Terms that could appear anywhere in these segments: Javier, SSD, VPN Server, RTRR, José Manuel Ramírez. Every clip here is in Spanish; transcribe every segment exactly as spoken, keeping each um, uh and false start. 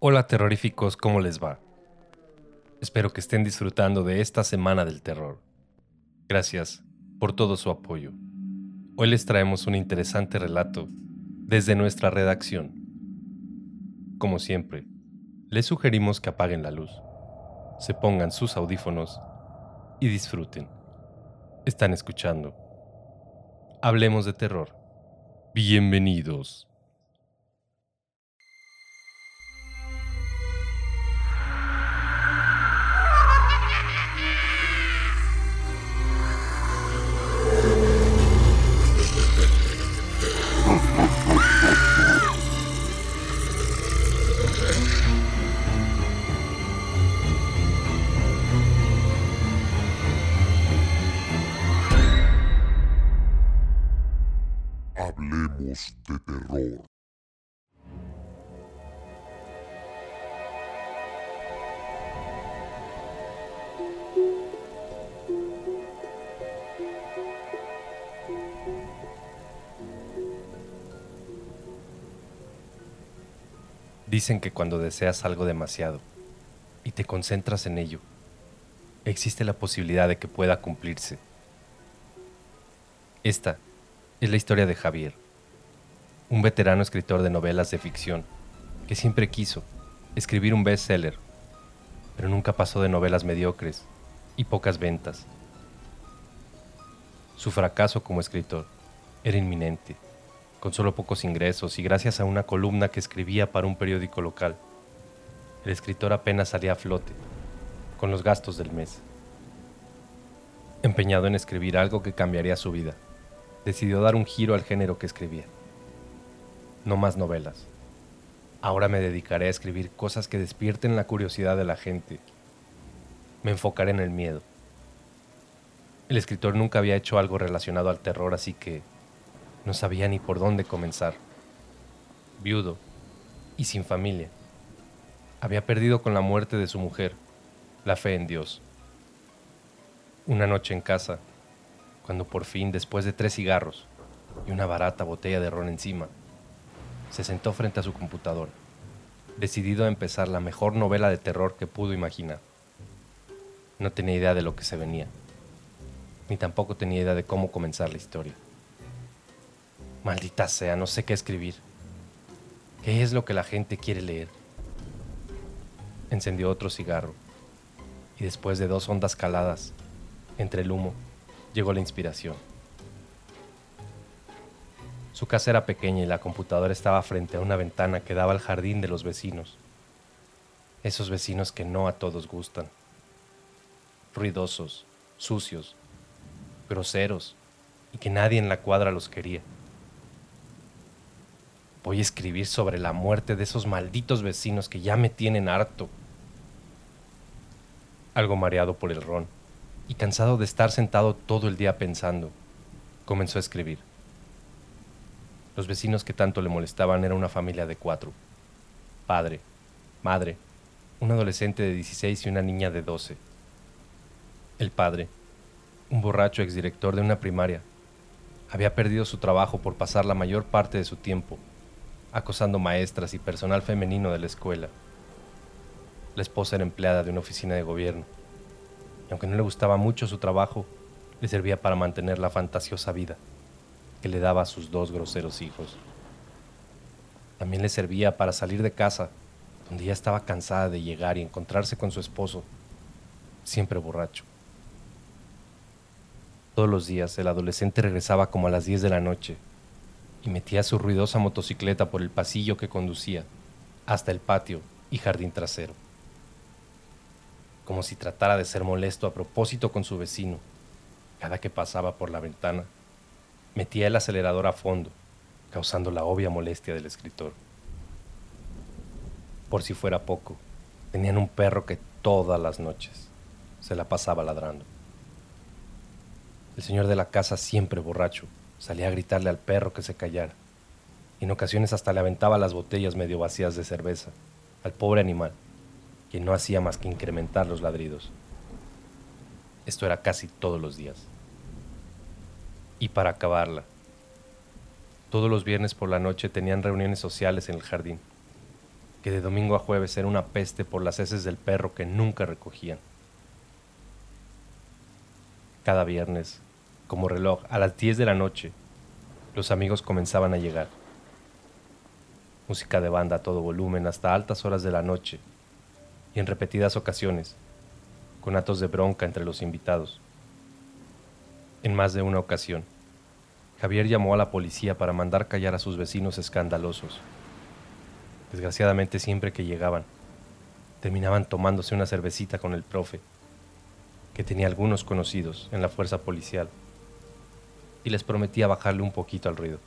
Hola terroríficos, ¿cómo les va? Espero que estén disfrutando de esta semana del terror. Gracias por todo su apoyo. Hoy les traemos un interesante relato desde nuestra redacción. Como siempre, les sugerimos que apaguen la luz, se pongan sus audífonos y disfruten. Están escuchando Hablemos de Terror. Bienvenidos. Hablemos de terror. Dicen que cuando deseas algo demasiado y te concentras en ello, existe la posibilidad de que pueda cumplirse. Esta es la historia de Javier, un veterano escritor de novelas de ficción que siempre quiso escribir un bestseller, pero nunca pasó de novelas mediocres y pocas ventas. Su fracaso como escritor era inminente, con solo pocos ingresos y gracias a una columna que escribía para un periódico local. El escritor apenas salía a flote con los gastos del mes. Empeñado en escribir algo que cambiaría su vida, decidió dar un giro al género que escribía. No más novelas. Ahora me dedicaré a escribir cosas que despierten la curiosidad de la gente. Me enfocaré en el miedo. El escritor nunca había hecho algo relacionado al terror, así que no sabía ni por dónde comenzar. Viudo y sin familia, había perdido con la muerte de su mujer la fe en Dios. Una noche en casa, cuando por fin, después de tres cigarros y una barata botella de ron encima, se sentó frente a su computadora, decidido a empezar la mejor novela de terror que pudo imaginar. No tenía idea de lo que se venía, ni tampoco tenía idea de cómo comenzar la historia. Maldita sea, no sé qué escribir. ¿Qué es lo que la gente quiere leer? Encendió otro cigarro, y después de dos hondas caladas entre el humo, llegó la inspiración. Su casa era pequeña y la computadora estaba frente a una ventana que daba al jardín de los vecinos. Esos vecinos que no a todos gustan. Ruidosos, sucios, groseros y que nadie en la cuadra los quería. Voy a escribir sobre la muerte de esos malditos vecinos que ya me tienen harto. Algo mareado por el ron y cansado de estar sentado todo el día pensando, comenzó a escribir. Los vecinos que tanto le molestaban era una familia de cuatro. Padre, madre, un adolescente de dieciséis y una niña de doce. El padre, un borracho exdirector de una primaria, había perdido su trabajo por pasar la mayor parte de su tiempo acosando maestras y personal femenino de la escuela. La esposa era empleada de una oficina de gobierno, y aunque no le gustaba mucho su trabajo, le servía para mantener la fantasiosa vida que le daba a sus dos groseros hijos. También le servía para salir de casa, donde ya estaba cansada de llegar y encontrarse con su esposo, siempre borracho. Todos los días el adolescente regresaba como a las diez de la noche y metía su ruidosa motocicleta por el pasillo que conducía hasta el patio y jardín trasero, como si tratara de ser molesto a propósito con su vecino. Cada que pasaba por la ventana, metía el acelerador a fondo, causando la obvia molestia del escritor. Por si fuera poco, tenían un perro que todas las noches se la pasaba ladrando. El señor de la casa, siempre borracho, salía a gritarle al perro que se callara, y en ocasiones hasta le aventaba las botellas medio vacías de cerveza al pobre animal, que no hacía más que incrementar los ladridos. Esto era casi todos los días. Y para acabarla, todos los viernes por la noche tenían reuniones sociales en el jardín, que de domingo a jueves era una peste por las heces del perro que nunca recogían. Cada viernes, como reloj, a las diez de la noche, los amigos comenzaban a llegar. Música de banda a todo volumen hasta altas horas de la noche, y en repetidas ocasiones, con atos de bronca entre los invitados. En más de una ocasión, Javier llamó a la policía para mandar callar a sus vecinos escandalosos. Desgraciadamente, siempre que llegaban, terminaban tomándose una cervecita con el profe, que tenía algunos conocidos en la fuerza policial, y les prometía bajarle un poquito al ruido.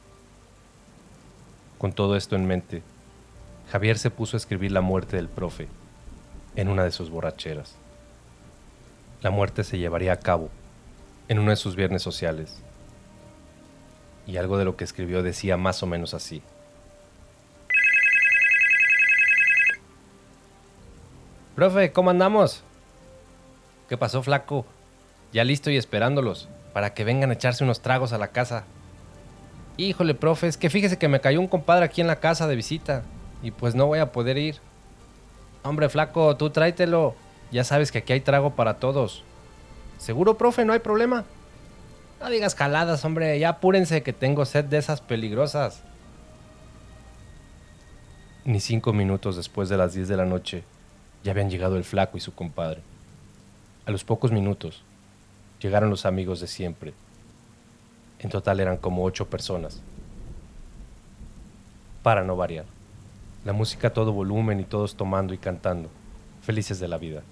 Con todo esto en mente, Javier se puso a escribir la muerte del profe en una de sus borracheras. La muerte se llevaría a cabo en uno de sus viernes sociales. Y algo de lo que escribió decía más o menos así. Profe, ¿cómo andamos? ¿Qué pasó, flaco? Ya listo y esperándolos, para que vengan a echarse unos tragos a la casa. Híjole, profe, es que fíjese que me cayó un compadre aquí en la casa de visita, y pues no voy a poder ir. Hombre, flaco, tú tráetelo. Ya sabes que aquí hay trago para todos. ¿Seguro, profe? ¿No hay problema? No digas jaladas, hombre, ya apúrense que tengo sed de esas peligrosas. Ni cinco minutos después de las diez de la noche, ya habían llegado el flaco y su compadre. A los pocos minutos, llegaron los amigos de siempre. En total eran como ocho personas. Para no variar, la música a todo volumen y todos tomando y cantando, felices de la vida.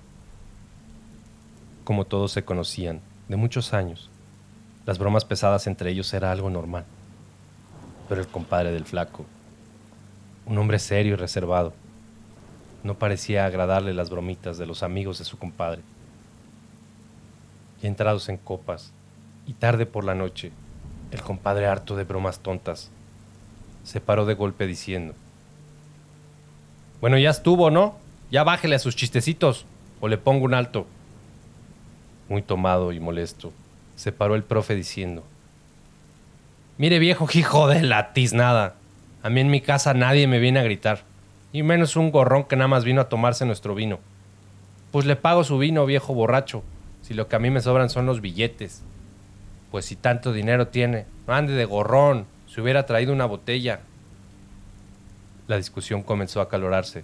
Como todos se conocían, de muchos años, las bromas pesadas entre ellos era algo normal. Pero el compadre del flaco, un hombre serio y reservado, no parecía agradarle las bromitas de los amigos de su compadre. Y entrados en copas, y tarde por la noche, el compadre, harto de bromas tontas, se paró de golpe diciendo: Bueno, ya estuvo, ¿no? Ya bájele a sus chistecitos, o le pongo un alto. Muy tomado y molesto, se paró el profe diciendo: Mire, viejo hijo de la tiznada, a mí en mi casa nadie me viene a gritar, y menos un gorrón que nada más vino a tomarse nuestro vino. Pues le pago su vino, viejo borracho, si lo que a mí me sobran son los billetes. Pues si tanto dinero tiene, no ande de gorrón, si hubiera traído una botella. La discusión comenzó a acalorarse,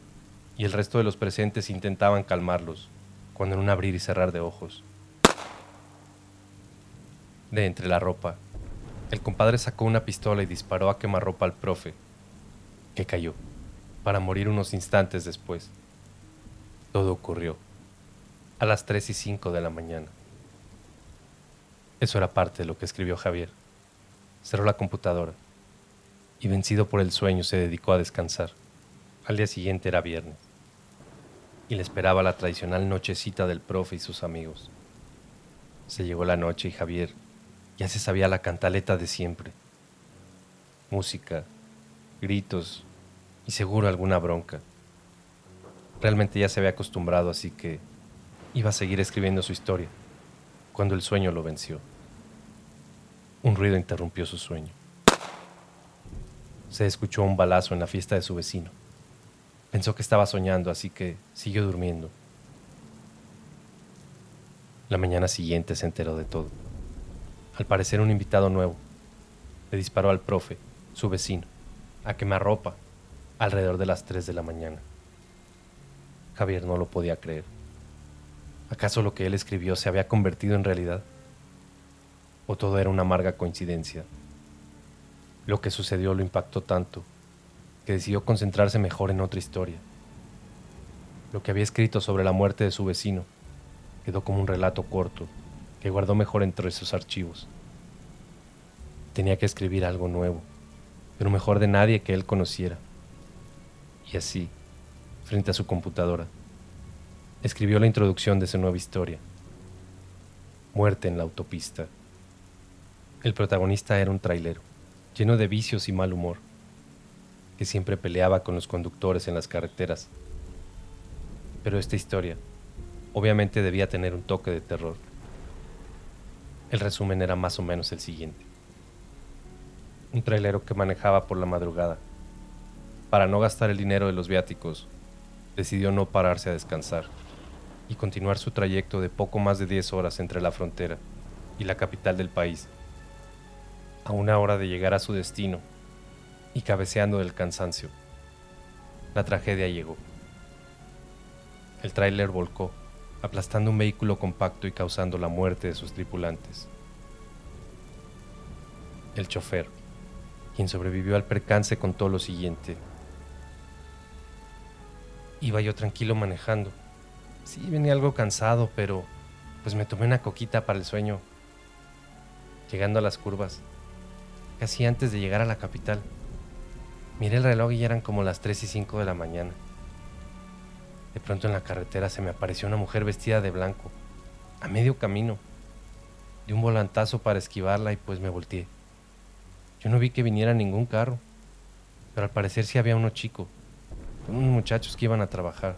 y el resto de los presentes intentaban calmarlos, cuando en un abrir y cerrar de ojos, de entre la ropa, el compadre sacó una pistola y disparó a quemarropa al profe, que cayó, para morir unos instantes después. Todo ocurrió a las tres y cinco de la mañana. Eso era parte de lo que escribió Javier. Cerró la computadora y, vencido por el sueño, se dedicó a descansar. Al día siguiente era viernes y le esperaba la tradicional nochecita del profe y sus amigos. Se llegó la noche y Javier ya se sabía la cantaleta de siempre. Música, gritos y seguro alguna bronca. Realmente ya se había acostumbrado, así que iba a seguir escribiendo su historia, cuando el sueño lo venció. Un ruido interrumpió su sueño. Se escuchó un balazo en la fiesta de su vecino. Pensó que estaba soñando, así que siguió durmiendo. La mañana siguiente se enteró de todo. Al parecer, un invitado nuevo le disparó al profe, su vecino, a quemarropa, alrededor de las tres de la mañana. Javier no lo podía creer. ¿Acaso lo que él escribió se había convertido en realidad? ¿O todo era una amarga coincidencia? Lo que sucedió lo impactó tanto que decidió concentrarse mejor en otra historia. Lo que había escrito sobre la muerte de su vecino quedó como un relato corto que guardó mejor entre sus archivos. Tenía que escribir algo nuevo, pero mejor de nadie que él conociera. Y así, frente a su computadora, escribió la introducción de su nueva historia. Muerte en la autopista. El protagonista era un trailero, lleno de vicios y mal humor, que siempre peleaba con los conductores en las carreteras. Pero esta historia, obviamente, debía tener un toque de terror. El resumen era más o menos el siguiente. Un trailero que manejaba por la madrugada, para no gastar el dinero de los viáticos, decidió no pararse a descansar y continuar su trayecto de poco más de diez horas entre la frontera y la capital del país, a una hora de llegar a su destino y cabeceando del cansancio. La tragedia llegó. El tráiler volcó, aplastando un vehículo compacto y causando la muerte de sus tripulantes. El chofer, quien sobrevivió al percance, contó lo siguiente. Iba yo tranquilo manejando. Sí, venía algo cansado, pero pues me tomé una coquita para el sueño. Llegando a las curvas, casi antes de llegar a la capital, miré el reloj y eran como las tres y cinco de la mañana. De pronto en la carretera se me apareció una mujer vestida de blanco, a medio camino. Di un volantazo para esquivarla y pues me volteé. Yo no vi que viniera ningún carro, pero al parecer sí había uno chico, unos muchachos que iban a trabajar.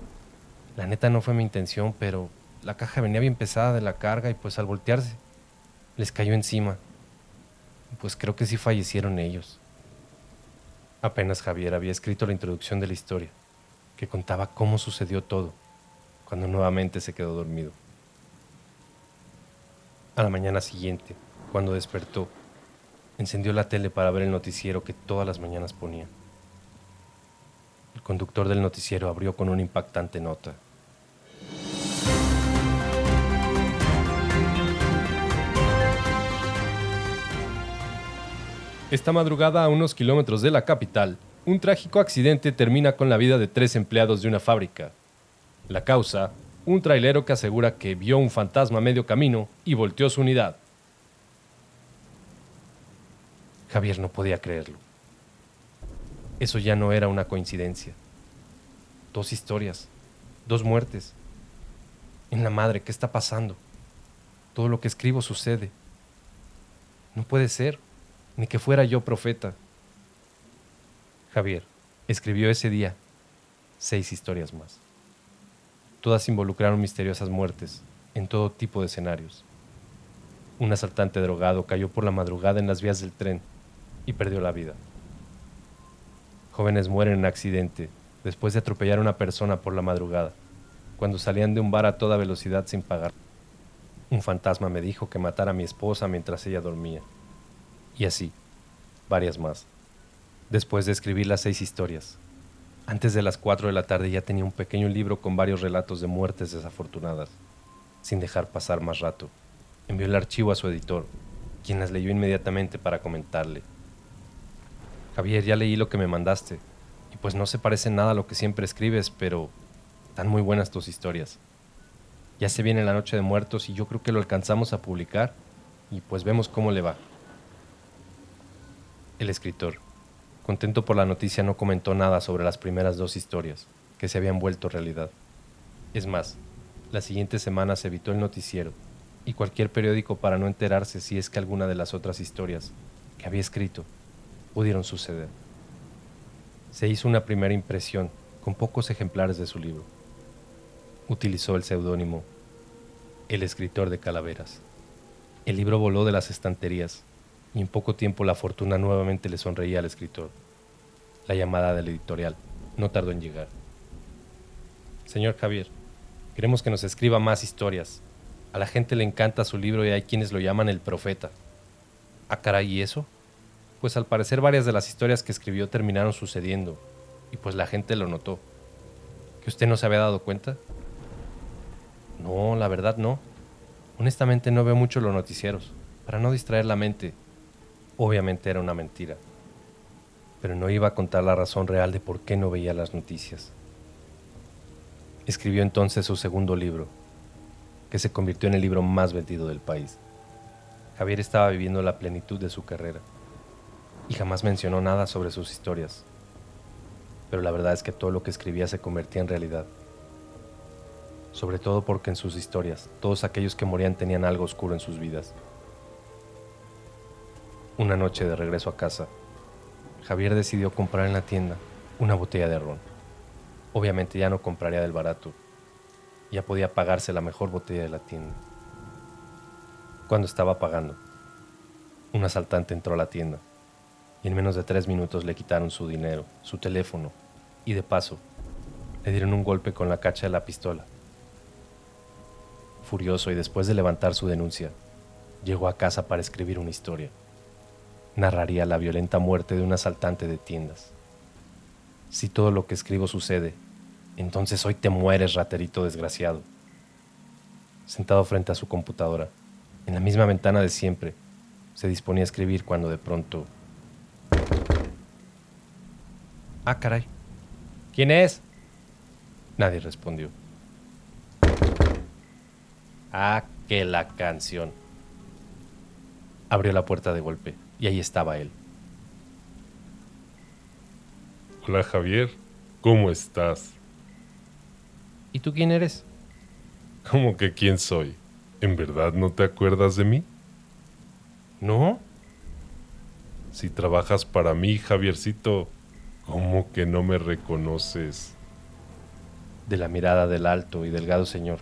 La neta no fue mi intención, pero la caja venía bien pesada de la carga y pues al voltearse, les cayó encima. Pues creo que sí fallecieron ellos. Apenas Javier había escrito la introducción de la historia, que contaba cómo sucedió todo, cuando nuevamente se quedó dormido. A la mañana siguiente, cuando despertó, encendió la tele para ver el noticiero que todas las mañanas ponía. El conductor del noticiero abrió con una impactante nota. Esta madrugada, a unos kilómetros de la capital, un trágico accidente termina con la vida de tres empleados de una fábrica. La causa, un trailero que asegura que vio un fantasma a medio camino y volteó su unidad. Javier no podía creerlo. Eso ya no era una coincidencia. Dos historias, dos muertes. En la madre, ¿qué está pasando? Todo lo que escribo sucede. No puede ser. Ni que fuera yo profeta. Javier escribió ese día seis historias más. Todas involucraron misteriosas muertes en todo tipo de escenarios. Un asaltante drogado cayó por la madrugada en las vías del tren y perdió la vida. Jóvenes mueren en accidente después de atropellar a una persona por la madrugada, cuando salían de un bar a toda velocidad sin pagar. Un fantasma me dijo que matara a mi esposa mientras ella dormía. Y así, varias más. Después de escribir las seis historias, antes de las cuatro de la tarde ya tenía un pequeño libro con varios relatos de muertes desafortunadas. Sin dejar pasar más rato, envió el archivo a su editor, quien las leyó inmediatamente para comentarle. Javier, ya leí lo que me mandaste, y pues no se parece nada a lo que siempre escribes, pero están muy buenas tus historias. Ya se viene la noche de muertos y yo creo que lo alcanzamos a publicar, y pues vemos cómo le va. El escritor, contento por la noticia, no comentó nada sobre las primeras dos historias, que se habían vuelto realidad. Es más, la siguiente semana se evitó el noticiero y cualquier periódico para no enterarse si es que alguna de las otras historias que había escrito pudieron suceder. Se hizo una primera impresión con pocos ejemplares de su libro. Utilizó el seudónimo El Escritor de Calaveras. El libro voló de las estanterías, y en poco tiempo la fortuna nuevamente le sonreía al escritor. La llamada del editorial no tardó en llegar. Señor Javier, queremos que nos escriba más historias. A la gente le encanta su libro y hay quienes lo llaman el profeta. ¿Ah, caray, y eso? Pues al parecer varias de las historias que escribió terminaron sucediendo, y pues la gente lo notó. ¿Que usted no se había dado cuenta? No, la verdad no. Honestamente no veo mucho los noticieros, para no distraer la mente. Obviamente era una mentira, pero no iba a contar la razón real de por qué no veía las noticias. Escribió entonces su segundo libro, que se convirtió en el libro más vendido del país. Javier estaba viviendo la plenitud de su carrera y jamás mencionó nada sobre sus historias. Pero la verdad es que todo lo que escribía se convertía en realidad. Sobre todo porque en sus historias, todos aquellos que morían tenían algo oscuro en sus vidas. Una noche de regreso a casa, Javier decidió comprar en la tienda una botella de ron. Obviamente ya no compraría del barato. Ya podía pagarse la mejor botella de la tienda. Cuando estaba pagando, un asaltante entró a la tienda y en menos de tres minutos le quitaron su dinero, su teléfono y de paso le dieron un golpe con la cacha de la pistola. Furioso y después de levantar su denuncia, llegó a casa para escribir una historia. Narraría la violenta muerte de un asaltante de tiendas. Si todo lo que escribo sucede, entonces hoy te mueres, raterito desgraciado. Sentado frente a su computadora, en la misma ventana de siempre, se disponía a escribir cuando de pronto... Ah, caray. ¿Quién es? Nadie respondió. Ah, que la canción. Abrió la puerta de golpe y ahí estaba él. Hola, Javier, ¿cómo estás? ¿Y tú quién eres? ¿Cómo que quién soy? ¿En verdad no te acuerdas de mí? ¿No? Si trabajas para mí, Javiercito, ¿cómo que no me reconoces? De la mirada del alto y delgado señor,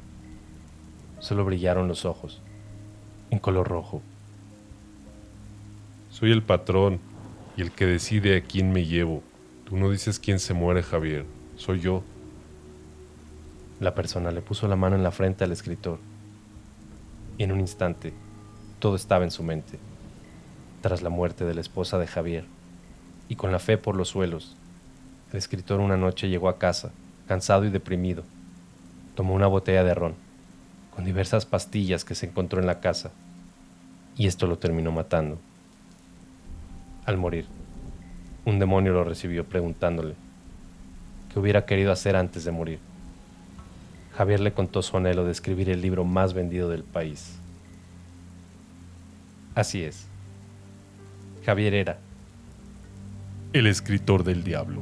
solo brillaron los ojos, en color rojo. Soy el patrón y el que decide a quién me llevo. Tú no dices quién se muere, Javier, soy yo. La persona le puso la mano en la frente al escritor y en un instante todo estaba en su mente. Tras la muerte de la esposa de Javier y con la fe por los suelos, el escritor una noche llegó a casa, cansado y deprimido. Tomó una botella de ron con diversas pastillas que se encontró en la casa y esto lo terminó matando. Al morir, un demonio lo recibió preguntándole qué hubiera querido hacer antes de morir. Javier le contó su anhelo de escribir el libro más vendido del país. Así es. Javier era el escritor del diablo.